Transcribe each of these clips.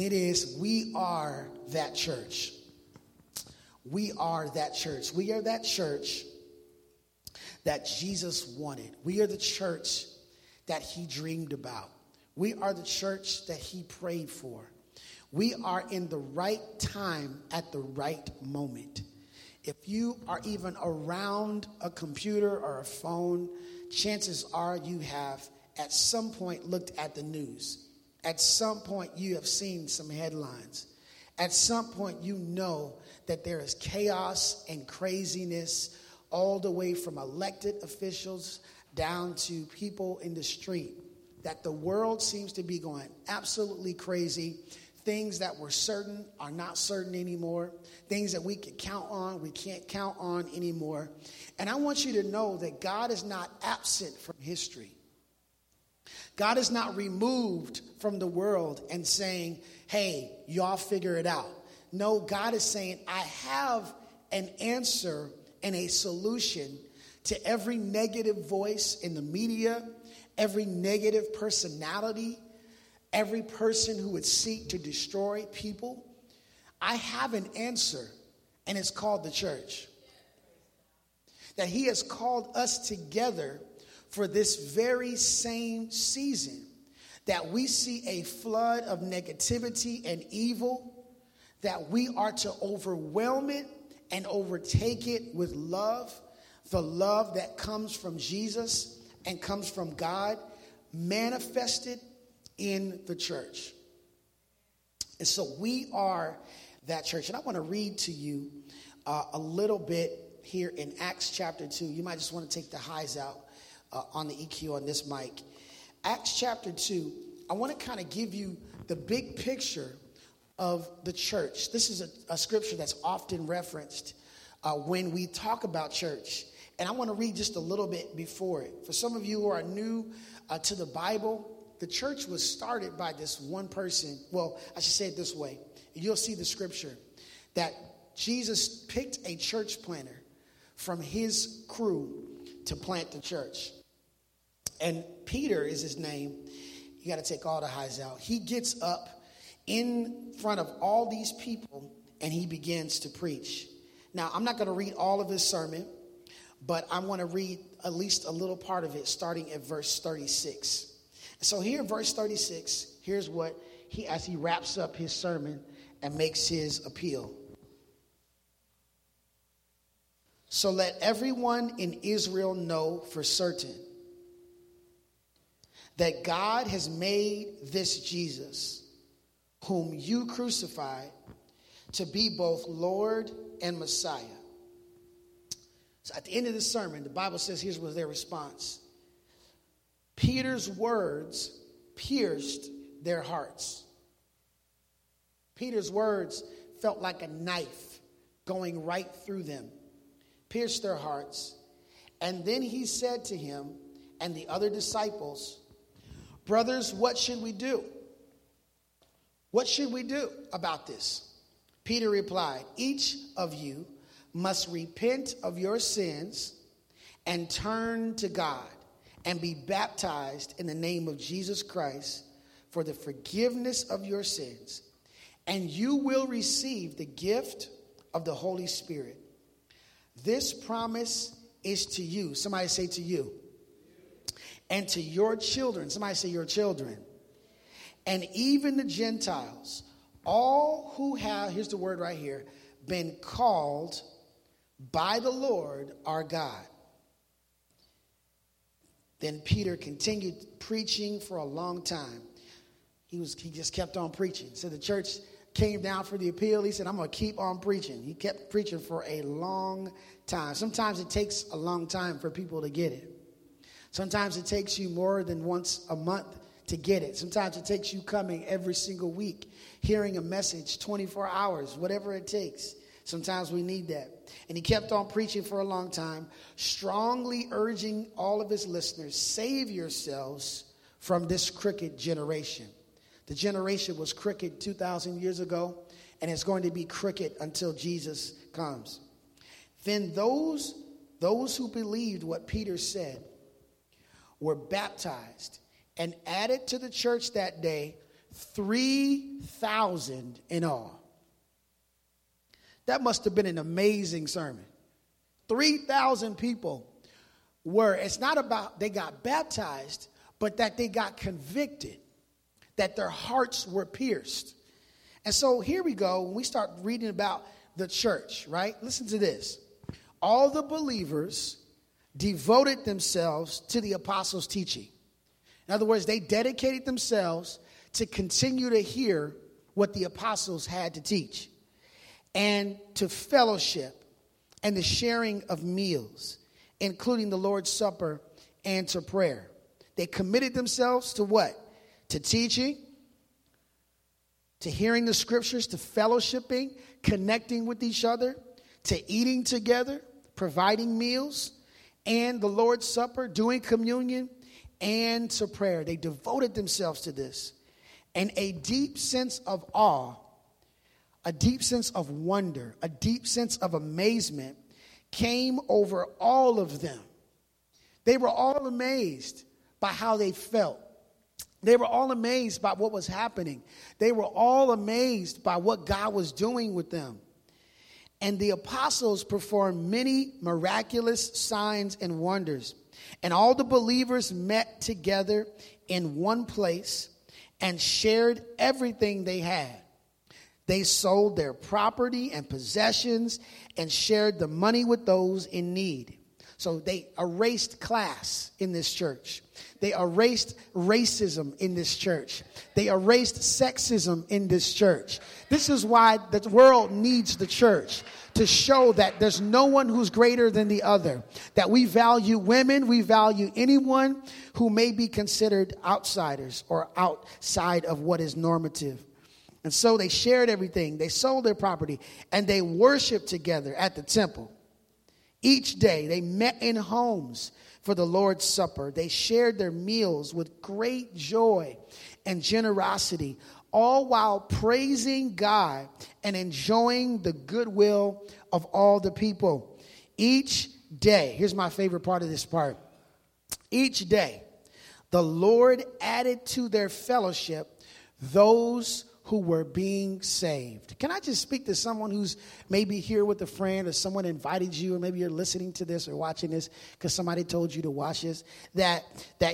And it is, we are that church. We are that church. We are that church that Jesus wanted. We are the church that he dreamed about. We are the church that he prayed for. We are in the right time at the right moment. If you are even around a computer or a phone, chances are you have at some point looked at the news. At some point you have seen some headlines. At some point you know that there is chaos and craziness all the way from elected officials down to people in the street. That the world seems to be going absolutely crazy. Things that were certain are not certain anymore. Things that we could count on, we can't count on anymore. And I want you to know that God is not absent from history. God is not removed from the world and saying, hey, y'all figure it out. No, God is saying, I have an answer and a solution to every negative voice in the media, every negative personality, every person who would seek to destroy people. I have an answer, and it's called the church. That he has called us together for this very same season, that we see a flood of negativity and evil, that we are to overwhelm it and overtake it with love, the love that comes from Jesus and comes from God, manifested in the church. And so we are that church. And I want to read to you a little bit here in Acts chapter 2. You might just want to take the highs out on the EQ on this mic. Acts chapter 2, I want to kind of give you the big picture of the church. This is a scripture that's often referenced when we talk about church. And I want to read just a little bit before it. For some of you who are new to the Bible, the church was started by this one person. Well, I should say it this way. You'll see the scripture that Jesus picked a church planter from his crew to plant the church. And Peter is his name. You got to take all the highs out. He gets up in front of all these people and he begins to preach. Now, I'm not going to read all of his sermon, but I want to read at least a little part of it starting at verse 36. So here in verse 36, here's what he, as he wraps up his sermon and makes his appeal. So let everyone in Israel know for certain that God has made this Jesus, whom you crucified, to be both Lord and Messiah. So at the end of the sermon, the Bible says here's what their response: Peter's words pierced their hearts. Peter's words felt like a knife going right through them, pierced their hearts. And then he said to him and the other disciples, brothers, what should we do? What should we do about this? Peter replied, each of you must repent of your sins and turn to God, and be baptized in the name of Jesus Christ for the forgiveness of your sins, and you will receive the gift of the Holy Spirit. This promise is to you. Somebody say to you. And to your children. Somebody say your children. And even the Gentiles, all who have, here's the word right here, been called by the Lord our God. Then Peter continued preaching for a long time. He just kept on preaching. So the church came down for the appeal. He said, I'm going to keep on preaching. He kept preaching for a long time. Sometimes it takes a long time for people to get it. Sometimes it takes you more than once a month to get it. Sometimes it takes you coming every single week, hearing a message 24 hours, whatever it takes. Sometimes we need that. And he kept on preaching for a long time, strongly urging all of his listeners, save yourselves from this crooked generation. The generation was crooked 2,000 years ago, and it's going to be crooked until Jesus comes. Then those who believed what Peter said were baptized, and added to the church that day 3,000 in all. That must have been an amazing sermon. 3,000 people were, it's not about they got baptized, but that they got convicted, that their hearts were pierced. And so here we go. When we start reading about the church, right? Listen to this. All the believers devoted themselves to the apostles' teaching. In other words, they dedicated themselves to continue to hear what the apostles had to teach, and to fellowship and the sharing of meals, including the Lord's Supper, and to prayer. They committed themselves to what? To teaching, to hearing the scriptures, to fellowshipping, connecting with each other, to eating together, providing meals, and the Lord's Supper, doing communion, and to prayer. They devoted themselves to this. And a deep sense of awe, a deep sense of wonder, a deep sense of amazement came over all of them. They were all amazed by how they felt. They were all amazed by what was happening. They were all amazed by what God was doing with them. And the apostles performed many miraculous signs and wonders. And all the believers met together in one place and shared everything they had. They sold their property and possessions and shared the money with those in need. So they erased class in this church. They erased racism in this church. They erased sexism in this church. This is why the world needs the church, to show that there's no one who's greater than the other, that we value women, we value anyone who may be considered outsiders or outside of what is normative. And so they shared everything. They sold their property, and they worshiped together at the temple. Each day they met in homes for the Lord's Supper. They shared their meals with great joy and generosity, all while praising God and enjoying the goodwill of all the people. Each day, here's my favorite part of this part. Each day, the Lord added to their fellowship those who were being saved. Can I just speak to someone who's maybe here with a friend, or someone invited you, or maybe you're listening to this or watching this because somebody told you to watch this, that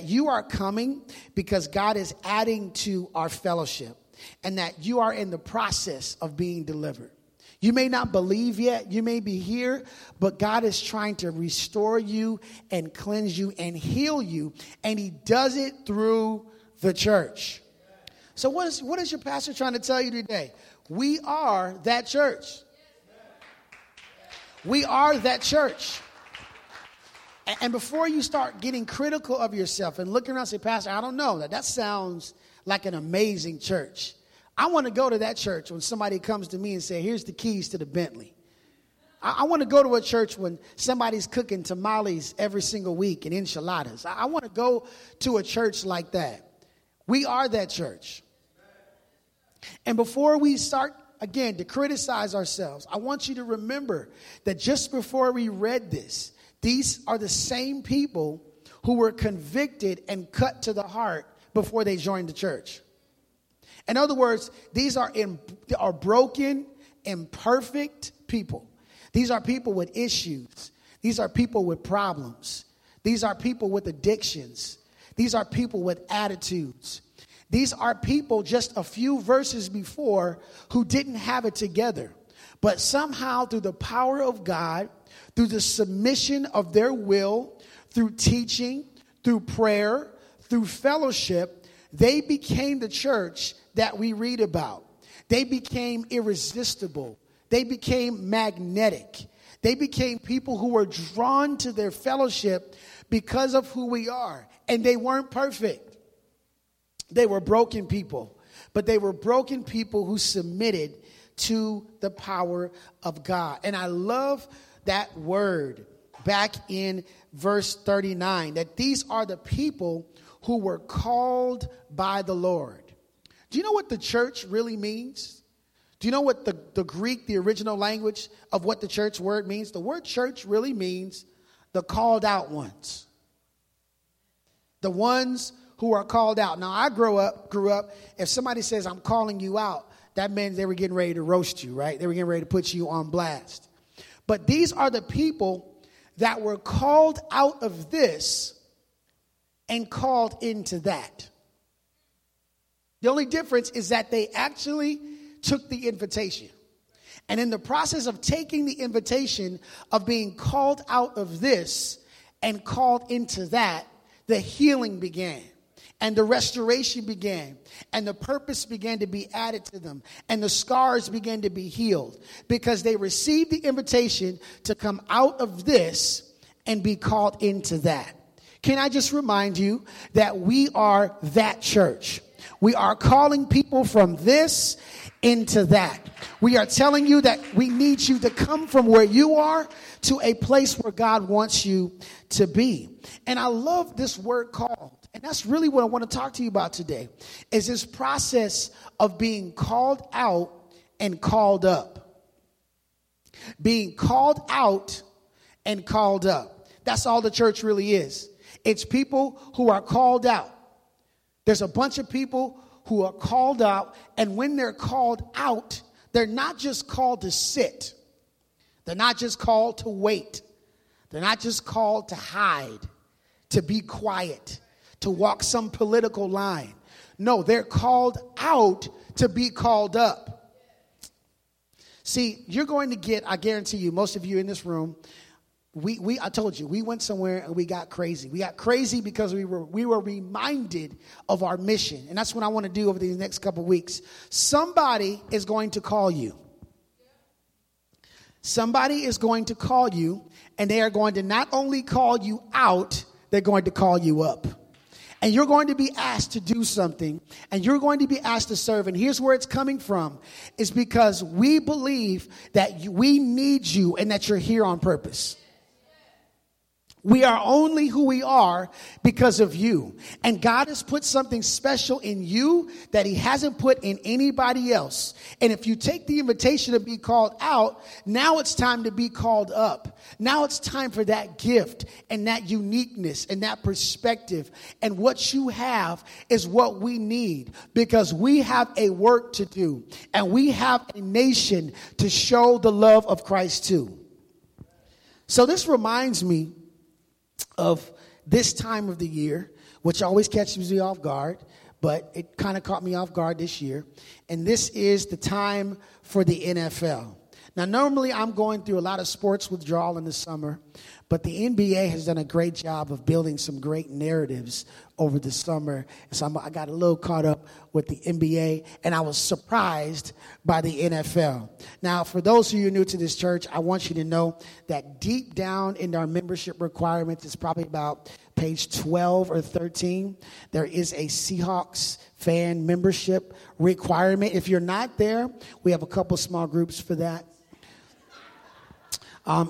you are coming because God is adding to our fellowship, and that you are in the process of being delivered. You may not believe yet. You may be here, but God is trying to restore you and cleanse you and heal you, and he does it through the church. So what is your pastor trying to tell you today? We are that church. We are that church. And before you start getting critical of yourself and looking around and say, Pastor, I don't know, that sounds like an amazing church. I want to go to that church when somebody comes to me and say, here's the keys to the Bentley. I want to go to a church when somebody's cooking tamales every single week and enchiladas. I want to go to a church like that. We are that church. And before we start, again, to criticize ourselves, I want you to remember that just before we read this, these are the same people who were convicted and cut to the heart before they joined the church. In other words, these are broken, imperfect people. These are people with issues. These are people with problems. These are people with addictions. These are people with attitudes. These are people just a few verses before who didn't have it together. But somehow through the power of God, through the submission of their will, through teaching, through prayer, through fellowship, they became the church that we read about. They became irresistible. They became magnetic. They became people who were drawn to their fellowship because of who we are. And they weren't perfect. They were broken people. But they were broken people who submitted to the power of God. And I love that word back in verse 39, that these are the people who were called by the Lord. Do you know what the church really means? Do you know what the Greek, the original language of what the church word means? The word church really means the called out ones. The ones who are called out. Now, I grew up, if somebody says, I'm calling you out, that means they were getting ready to roast you, right? They were getting ready to put you on blast. But these are the people that were called out of this and called into that. The only difference is that they actually took the invitation. And in the process of taking the invitation of being called out of this and called into that, the healing began and the restoration began and the purpose began to be added to them and the scars began to be healed because they received the invitation to come out of this and be called into that. Can I just remind you that we are that church? We are calling people from this into that. We are telling you that we need you to come from where you are to a place where God wants you to be. And I love this word called. And that's really what I want to talk to you about today is this process of being called out and called up. Being called out and called up. That's all the church really is. It's people who are called out. There's a bunch of people who are called out, and when they're called out, they're not just called to sit. They're not just called to wait. They're not just called to hide, to be quiet, to walk some political line. No, they're called out to be called up. See, you're going to get, I guarantee you, most of you in this room, I told you, we went somewhere and we got crazy. We got crazy because we were reminded of our mission. And that's what I want to do over these next couple of weeks. Somebody is going to call you. Somebody is going to call you, and they are going to not only call you out, they're going to call you up. And you're going to be asked to do something, and you're going to be asked to serve. And here's where it's coming from. It's because we believe that we need you and that you're here on purpose. We are only who we are because of you. And God has put something special in you that he hasn't put in anybody else. And if you take the invitation to be called out, now it's time to be called up. Now it's time for that gift and that uniqueness and that perspective. And what you have is what we need because we have a work to do. And we have a nation to show the love of Christ to. So this reminds me of this time of the year, which always catches me off guard, but it kind of caught me off guard this year. And this is the time for the NFL. Now, normally I'm going through a lot of sports withdrawal in the summer, but the NBA has done a great job of building some great narratives over the summer. And so I got a little caught up with the NBA, and I was surprised by the NFL. Now, for those of you new to this church, I want you to know that deep down in our membership requirements, it's probably about page 12 or 13, there is a Seahawks fan membership requirement. If you're not there, we have a couple small groups for that.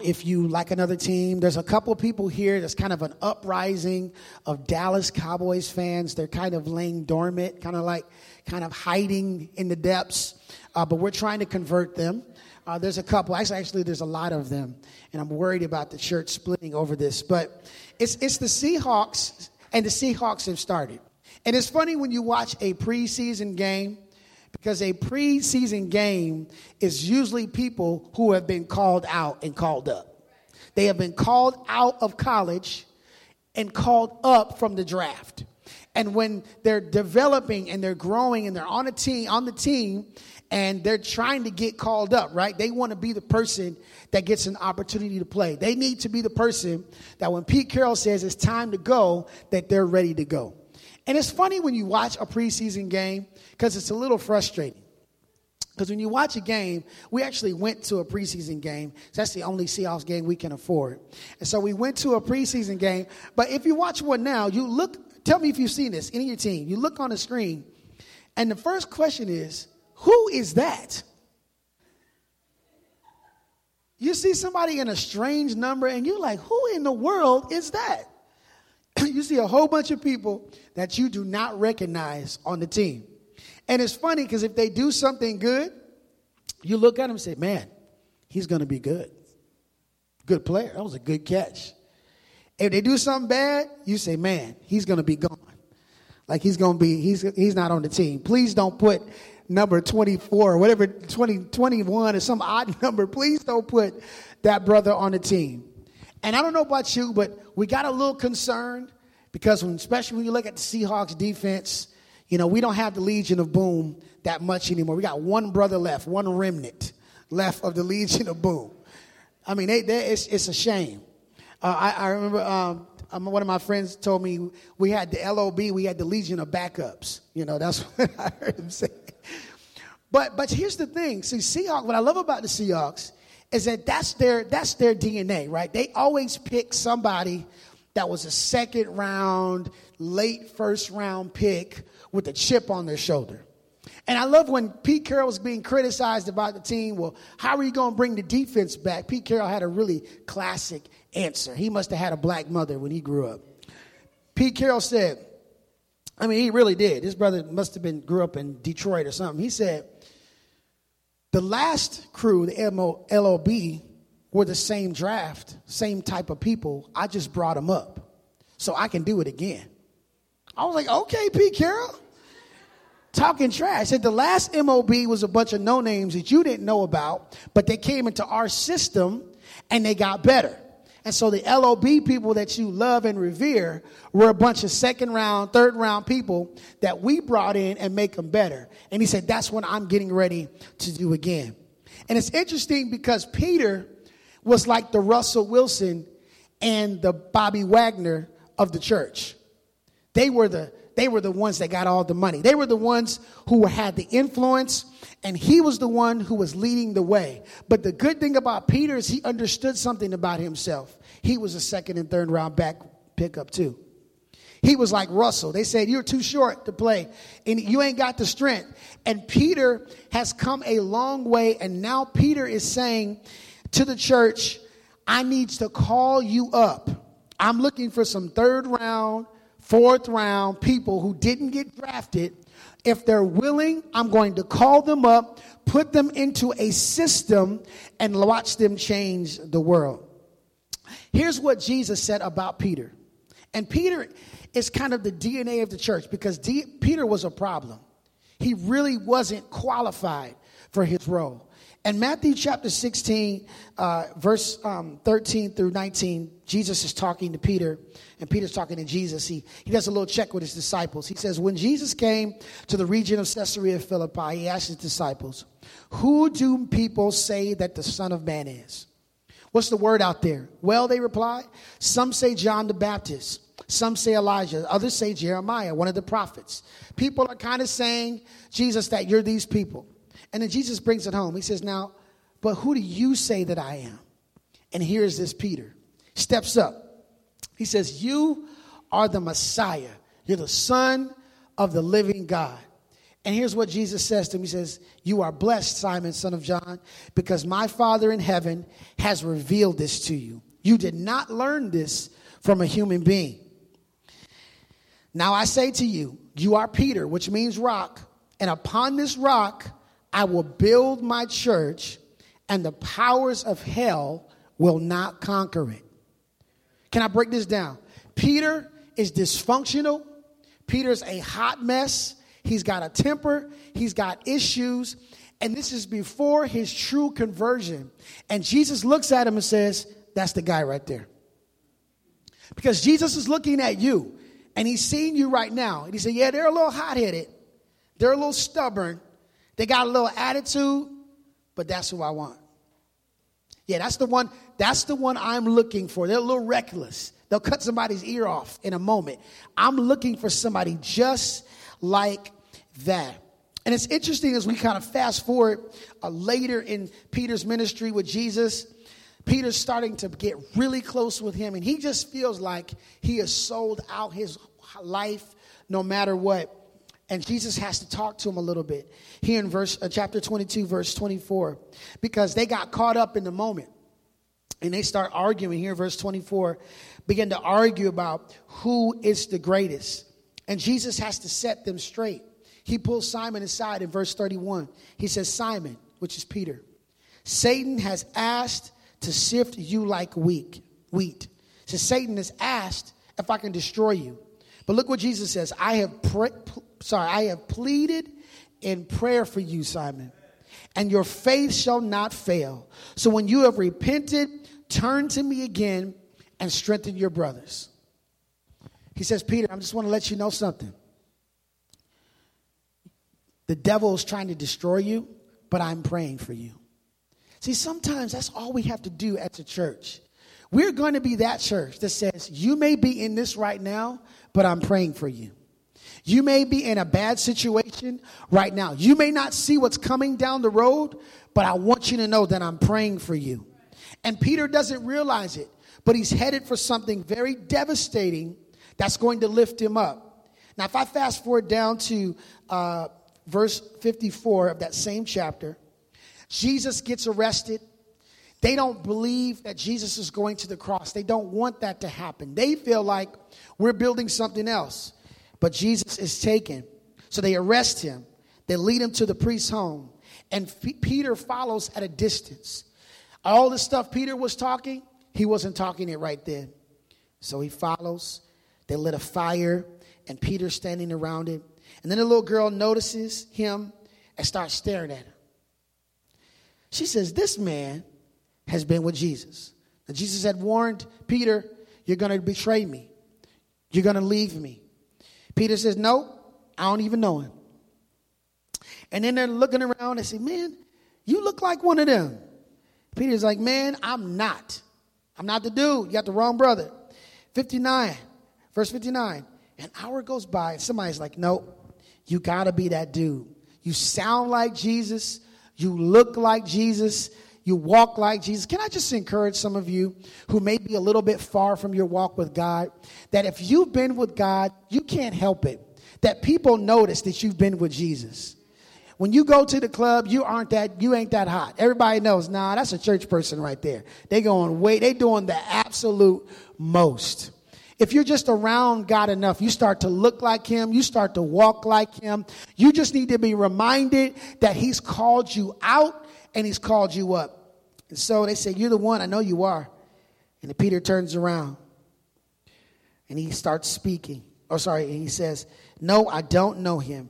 If you like another team, there's a couple people here. There's kind of an uprising of Dallas Cowboys fans. They're kind of laying dormant, kind of hiding in the depths. But we're trying to convert them. There's a couple. Actually, there's a lot of them. And I'm worried about the church splitting over this. But it's the Seahawks, and the Seahawks have started. And it's funny when you watch a preseason game, because a preseason game is usually people who have been called out and called up. They have been called out of college and called up from the draft. And when they're developing and they're growing and they're on the team and they're trying to get called up, right? They want to be the person that gets an opportunity to play. They need to be the person that when Pete Carroll says it's time to go, that they're ready to go. And it's funny when you watch a preseason game because it's a little frustrating. Because when you watch a game, we actually went to a preseason game. So that's the only Seahawks game we can afford. And so we went to a preseason game. But if you watch one now, you look, tell me if you've seen this, any of your team. You look on the screen, and the first question is, who is that? You see somebody in a strange number, and you're like, who in the world is that? You see a whole bunch of people that you do not recognize on the team. And it's funny because if they do something good, you look at them and say, man, he's going to be good. Good player. That was a good catch. If they do something bad, you say, man, he's going to be gone. Like he's not on the team. Please don't put number 24 or whatever, 21 or some odd number. Please don't put that brother on the team. And I don't know about you, but we got a little concerned because especially when you look at the Seahawks defense, you know, we don't have the Legion of Boom that much anymore. We got one brother left, one remnant left of the Legion of Boom. I mean, it's a shame. I remember one of my friends told me we had the LOB, we had the Legion of Backups. You know, that's what I heard him say. But here's the thing. See, Seahawks, what I love about the Seahawks is that that's their DNA, right? They always pick somebody that was a second round, late first round pick with a chip on their shoulder. And I love when Pete Carroll was being criticized about the team. Well, how are you going to bring the defense back? Pete Carroll had a really classic answer. He must have had a black mother when he grew up. Pete Carroll said, I mean, he really did. His brother must have grew up in Detroit or something. He said, the last crew, the LOB, were the same draft, same type of people. I just brought them up so I can do it again. I was like, okay, Pete Carroll. Talking trash. Said the last MOB was a bunch of no-names that you didn't know about, but they came into our system and they got better. And so the LOB people that you love and revere were a bunch of second-round, third-round people that we brought in and make them better. And he said, that's what I'm getting ready to do again. And it's interesting because Peter was like the Russell Wilson and the Bobby Wagner of the church. They were the ones that got all the money. They were the ones who had the influence, and he was the one who was leading the way. But the good thing about Peter is he understood something about himself. He was a second and third round back pickup too. He was like Russell. They said, you're too short to play, and you ain't got the strength. And Peter has come a long way, and now Peter is saying to the church, I need to call you up. I'm looking for some third round, fourth round people who didn't get drafted. If they're willing, I'm going to call them up, put them into a system, and watch them change the world. Here's what Jesus said about Peter. And Peter is kind of the DNA of the church because Peter was a problem. He really wasn't qualified for his role. And Matthew chapter 16, verse 13 through 19, Jesus is talking to Peter, and Peter's talking to Jesus. He does a little check with his disciples. He says, when Jesus came to the region of Caesarea Philippi, he asked his disciples, who do people say that the Son of Man is? What's the word out there? Well, they replied, some say John the Baptist, some say Elijah, others say Jeremiah, one of the prophets. People are kind of saying, Jesus, that you're these people. And then Jesus brings it home. He says, now, but who do you say that I am? And here's this Peter. Steps up. He says, you are the Messiah. You're the Son of the living God. And here's what Jesus says to him. He says, you are blessed, Simon, son of John, because my Father in heaven has revealed this to you. You did not learn this from a human being. Now I say to you, you are Peter, which means rock. And upon this rock, I will build my church, and the powers of hell will not conquer it. Can I break this down? Peter is dysfunctional. Peter's a hot mess. He's got a temper. He's got issues. And this is before his true conversion. And Jesus looks at him and says, that's the guy right there. Because Jesus is looking at you, and he's seeing you right now. And he said, yeah, they're a little hot-headed. They're a little stubborn. They got a little attitude, but that's who I want. Yeah, that's the one I'm looking for. They're a little reckless. They'll cut somebody's ear off in a moment. I'm looking for somebody just like that. And it's interesting as we kind of fast forward later in Peter's ministry with Jesus, Peter's starting to get really close with him, and he just feels like he has sold out his life no matter what. And Jesus has to talk to him a little bit here in chapter 22, verse 24, because they got caught up in the moment and they start arguing here. Verse 24, begin to argue about who is the greatest. And Jesus has to set them straight. He pulls Simon aside in verse 31. He says, Simon, which is Peter, Satan has asked to sift you like wheat. So Satan has asked if I can destroy you. But look what Jesus says. I have pleaded in prayer for you, Simon, and your faith shall not fail. So when you have repented, turn to me again and strengthen your brothers. He says, Peter, I just want to let you know something. The devil is trying to destroy you, but I'm praying for you. See, sometimes that's all we have to do as a church. We're going to be that church that says, you may be in this right now, but I'm praying for you. You may be in a bad situation right now. You may not see what's coming down the road, but I want you to know that I'm praying for you. And Peter doesn't realize it, but he's headed for something very devastating that's going to lift him up. Now, if I fast forward down to verse 54 of that same chapter, Jesus gets arrested. They don't believe that Jesus is going to the cross. They don't want that to happen. They feel like we're building something else. But Jesus is taken. So they arrest him. They lead him to the priest's home. And Peter follows at a distance. All the stuff Peter was talking, he wasn't talking it right then. So he follows. They lit a fire, and Peter's standing around it. And then the little girl notices him and starts staring at him. She says, this man has been with Jesus. And Jesus had warned Peter, you're going to betray me. You're going to leave me. Peter says, no, I don't even know him. And then they're looking around and say, man, you look like one of them. Peter's like, man, I'm not. I'm not the dude. You got the wrong brother. Verse 59, an hour goes by and somebody's like, no, you got to be that dude. You sound like Jesus. You look like Jesus. You walk like Jesus. Can I just encourage some of you who may be a little bit far from your walk with God, that if you've been with God, you can't help it, that people notice that you've been with Jesus. When you go to the club, you ain't that hot. Everybody knows, nah, that's a church person right there. They going way, they doing the absolute most. If you're just around God enough, you start to look like him. You start to walk like him. You just need to be reminded that he's called you out and he's called you up. And so they say, you're the one. I know you are. And then Peter turns around and he starts speaking. And he says, no, I don't know him.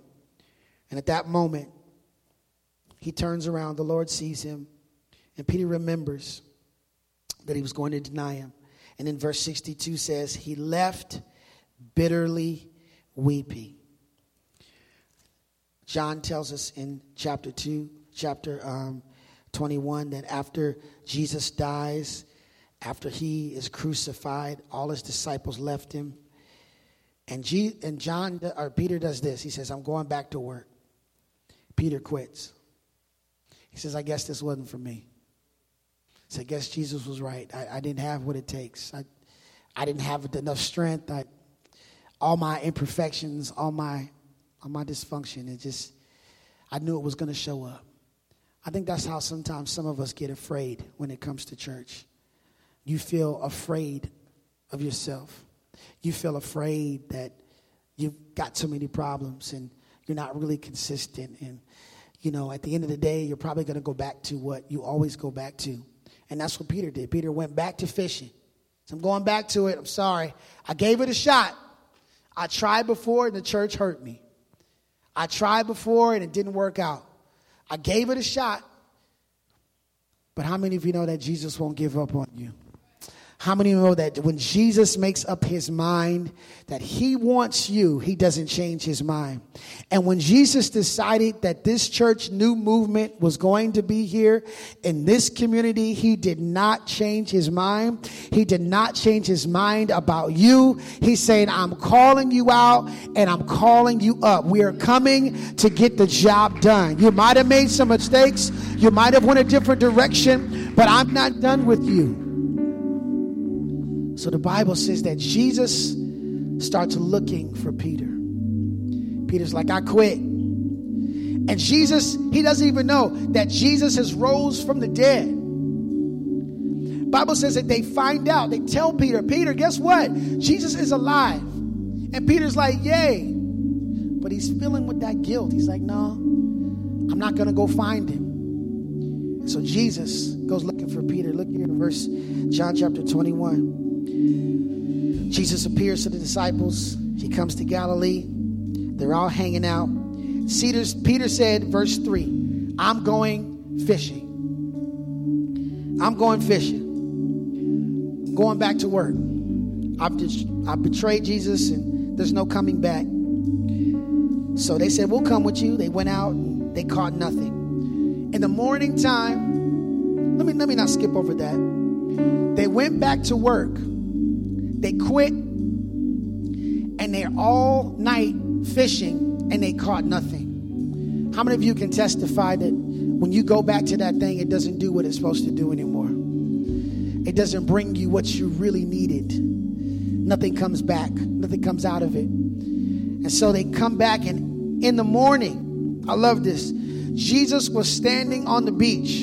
And at that moment, he turns around. The Lord sees him. And Peter remembers that he was going to deny him. And then verse 62 says, he left bitterly weeping. John tells us in chapter 21, that after Jesus dies, after he is crucified, all his disciples left him. And Peter does this. He says, I'm going back to work. Peter quits. He says, I guess this wasn't for me. So I guess Jesus was right. I didn't have what it takes. I didn't have enough strength. All my imperfections, all my dysfunction, I knew it was going to show up. I think that's how sometimes some of us get afraid when it comes to church. You feel afraid of yourself. You feel afraid that you've got too many problems and you're not really consistent. And, you know, at the end of the day, you're probably going to go back to what you always go back to. And that's what Peter did. Peter went back to fishing. So I'm going back to it. I'm sorry. I gave it a shot. I tried before and the church hurt me. I tried before and it didn't work out. I gave it a shot. But how many of you know that Jesus won't give up on you? How many of you know that when Jesus makes up his mind that he wants you, he doesn't change his mind? And when Jesus decided that this church new movement was going to be here in this community, he did not change his mind. He did not change his mind about you. He's saying, I'm calling you out and I'm calling you up. We are coming to get the job done. You might have made some mistakes. You might have went a different direction, but I'm not done with you. So the Bible says that Jesus starts looking for Peter. Peter's like, I quit. And Jesus, he doesn't even know that Jesus has rose from the dead. The Bible says that they find out. They tell Peter, Peter, guess what? Jesus is alive. And Peter's like, yay. But he's feeling with that guilt. He's like, no, I'm not going to go find him. And so Jesus goes looking for Peter. Look here in John chapter 21. Jesus appears to the disciples She comes to Galilee. They're all hanging out. Peter said, verse 3, I'm going fishing. I'm going fishing. I'm going back to work. I've betrayed Jesus and there's no coming back. So they said, we'll come with you. They went out and they caught nothing. In the morning time, let me not skip over that. They went back to work. They quit. And they're all night fishing and they caught nothing. How many of you can testify that when you go back to that thing, it doesn't do what it's supposed to do anymore? It doesn't bring you what you really needed. Nothing comes back. Nothing comes out of it. And so they come back, and in the morning, I love this, Jesus was standing on the beach.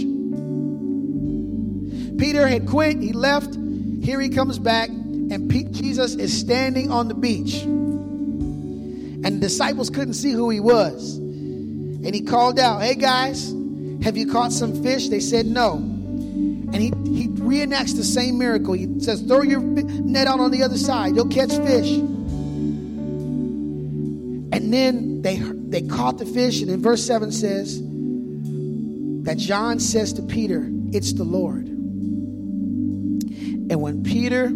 Peter had quit. He left. Here he comes back. And Jesus is standing on the beach. And the disciples couldn't see who he was. And he called out, hey guys, have you caught some fish? They said no. And he reenacts the same miracle. He says, throw your net out on the other side. You'll catch fish. And then they caught the fish. And in verse 7 says that John says to Peter, it's the Lord. And when Peter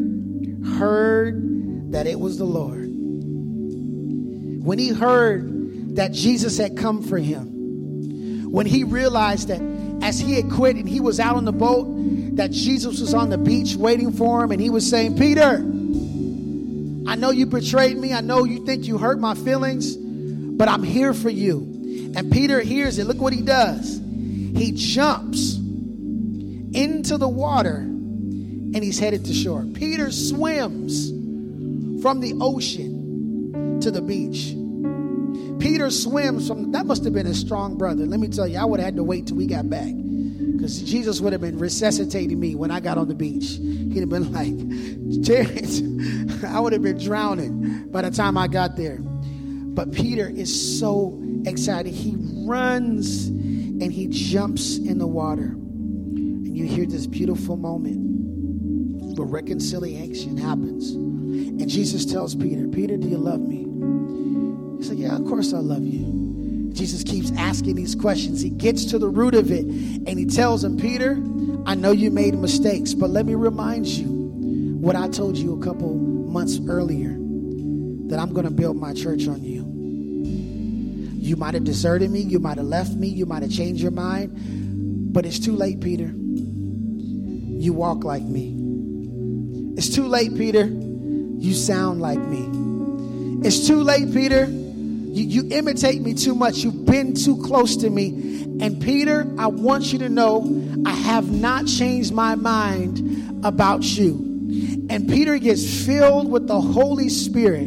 heard that it was the Lord, when he heard that Jesus had come for him, when he realized that as he had quit and he was out on the boat, that Jesus was on the beach waiting for him, and he was saying, Peter, I know you betrayed me. I know you think you hurt my feelings, but I'm here for you. And Peter hears it. Look what he does. He jumps into the water and he's headed to shore. Peter swims from the ocean to the beach. Peter swims from, that must have been a strong brother. Let me tell you, I would have had to wait till we got back, because Jesus would have been resuscitating me when I got on the beach. He'd have been like, Jared, I would have been drowning by the time I got there. But Peter is so excited. He runs and he jumps in the water. And you hear this beautiful moment. But reconciliation happens. And Jesus tells Peter, Peter, do you love me? He said, yeah, of course I love you. Jesus keeps asking these questions. He gets to the root of it. And he tells him, Peter, I know you made mistakes, but let me remind you what I told you a couple months earlier, that I'm going to build my church on you. You might have deserted me. You might have left me. You might have changed your mind. But it's too late, Peter. You walk like me. It's too late, Peter. You sound like me. It's too late, Peter. You imitate me too much. You've been too close to me. And Peter, I want you to know I have not changed my mind about you. And Peter gets filled with the Holy Spirit.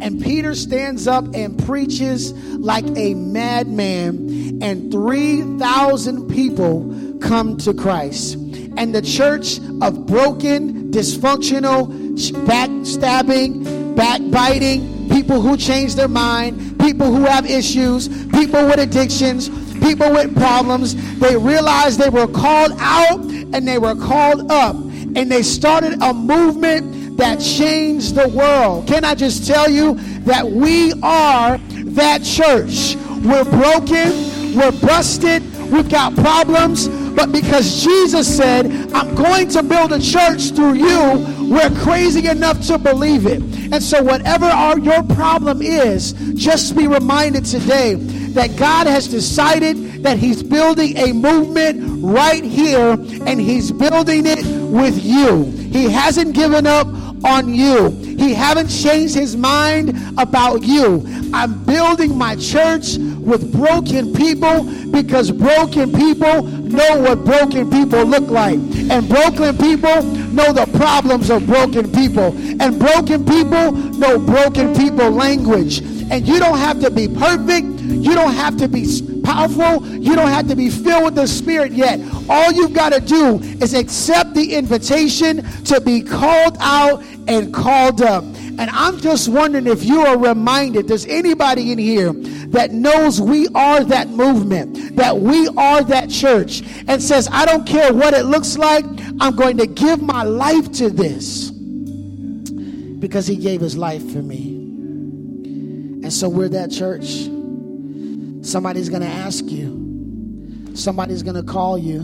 And Peter stands up and preaches like a madman. And 3,000 people come to Christ. And the church of broken, dysfunctional, backstabbing, backbiting, people who change their mind, people who have issues, people with addictions, people with problems, they realized they were called out and they were called up, and they started a movement that changed the world. Can I just tell you that we are that church? We're broken, we're busted, we've got problems, but because Jesus said, I'm going to build a church through you, we're crazy enough to believe it. And so whatever your problem is, just be reminded today that God has decided that he's building a movement right here, and he's building it with you. He hasn't given up on you. He hasn't changed his mind about you. I'm building my church with broken people, because broken people know what broken people look like, and broken people know the problems of broken people, and broken people know broken people language. And you don't have to be perfect, you don't have to be powerful, you don't have to be filled with the Spirit yet. All you've got to do is accept the invitation to be called out and called up. And I'm just wondering if you are reminded, there's anybody in here that knows we are that movement, that we are that church, and says, I don't care what it looks like, I'm going to give my life to this, because he gave his life for me. And so we're that church. Somebody's going to ask you. Somebody's going to call you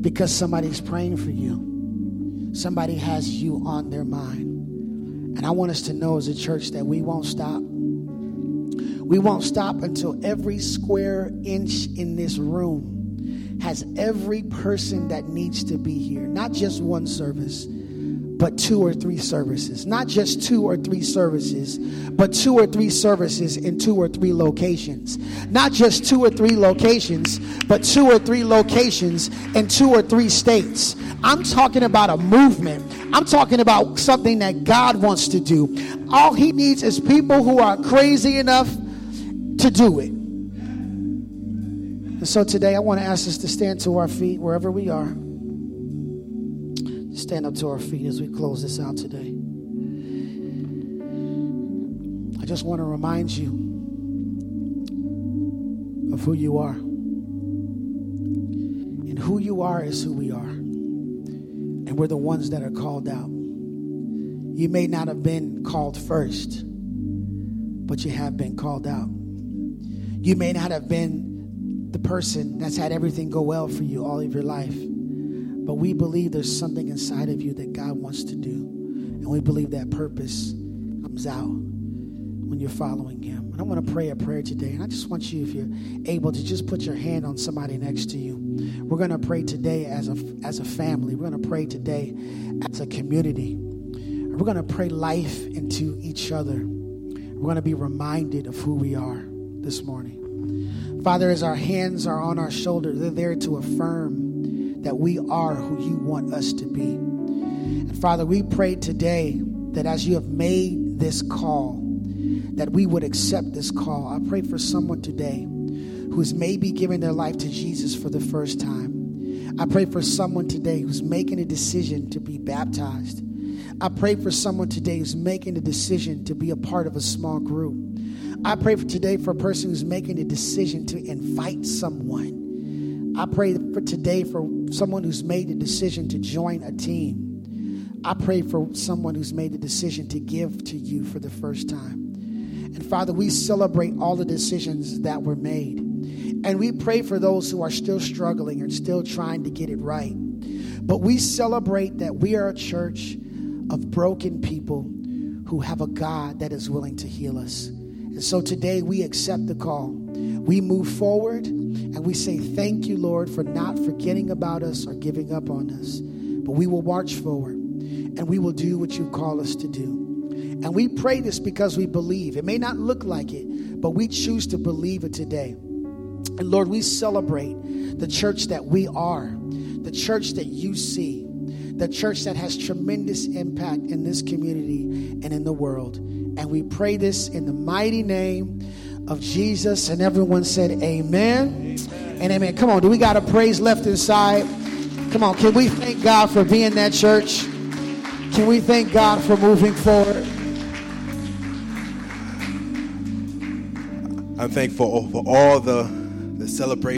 because somebody's praying for you. Somebody has you on their mind. And I want us to know as a church that we won't stop. We won't stop until every square inch in this room has every person that needs to be here. Not just one service, but 2 or 3 services. Not just 2 or 3 services, but 2 or 3 services in 2 or 3 locations. Not just 2 or 3 locations, but 2 or 3 locations in 2 or 3 states. I'm talking about a movement. I'm talking about something that God wants to do. All he needs is people who are crazy enough to do it. And so today I want to ask us to stand to our feet wherever we are. Stand up to our feet as we close this out today. I just want to remind you of who you are. And who you are is who we are. And we're the ones that are called out. You may not have been called first, but you have been called out. You may not have been the person that's had everything go well for you all of your life. But we believe there's something inside of you that God wants to do. And we believe that purpose comes out when you're following him. And I want to pray a prayer today. And I just want you, if you're able, to just put your hand on somebody next to you. We're going to pray today as a family. We're going to pray today as a community. We're going to pray life into each other. We're going to be reminded of who we are this morning. Father, as our hands are on our shoulders, they're there to affirm that we are who you want us to be. And Father, we pray today that as you have made this call, that we would accept this call. I pray for someone today who's maybe giving their life to Jesus for the first time. I pray for someone today who's making a decision to be baptized. I pray for someone today who's making a decision to be a part of a small group. I pray for today for a person who's making a decision to invite someone. I pray for today for someone who's made the decision to join a team. I pray for someone who's made the decision to give to you for the first time. And Father, we celebrate all the decisions that were made. And we pray for those who are still struggling and still trying to get it right. But we celebrate that we are a church of broken people who have a God that is willing to heal us. And so today we accept the call. We move forward. And we say, thank you, Lord, for not forgetting about us or giving up on us. But we will march forward and we will do what you call us to do. And we pray this because we believe. It may not look like it, but we choose to believe it today. And Lord, we celebrate the church that we are, the church that you see, the church that has tremendous impact in this community and in the world. And we pray this in the mighty name of Jesus, and everyone said amen. Amen and amen. Come on, do we got a praise left inside? Come on, can we thank God for being that church? Can we thank God for moving forward? I'm thankful for all the celebration.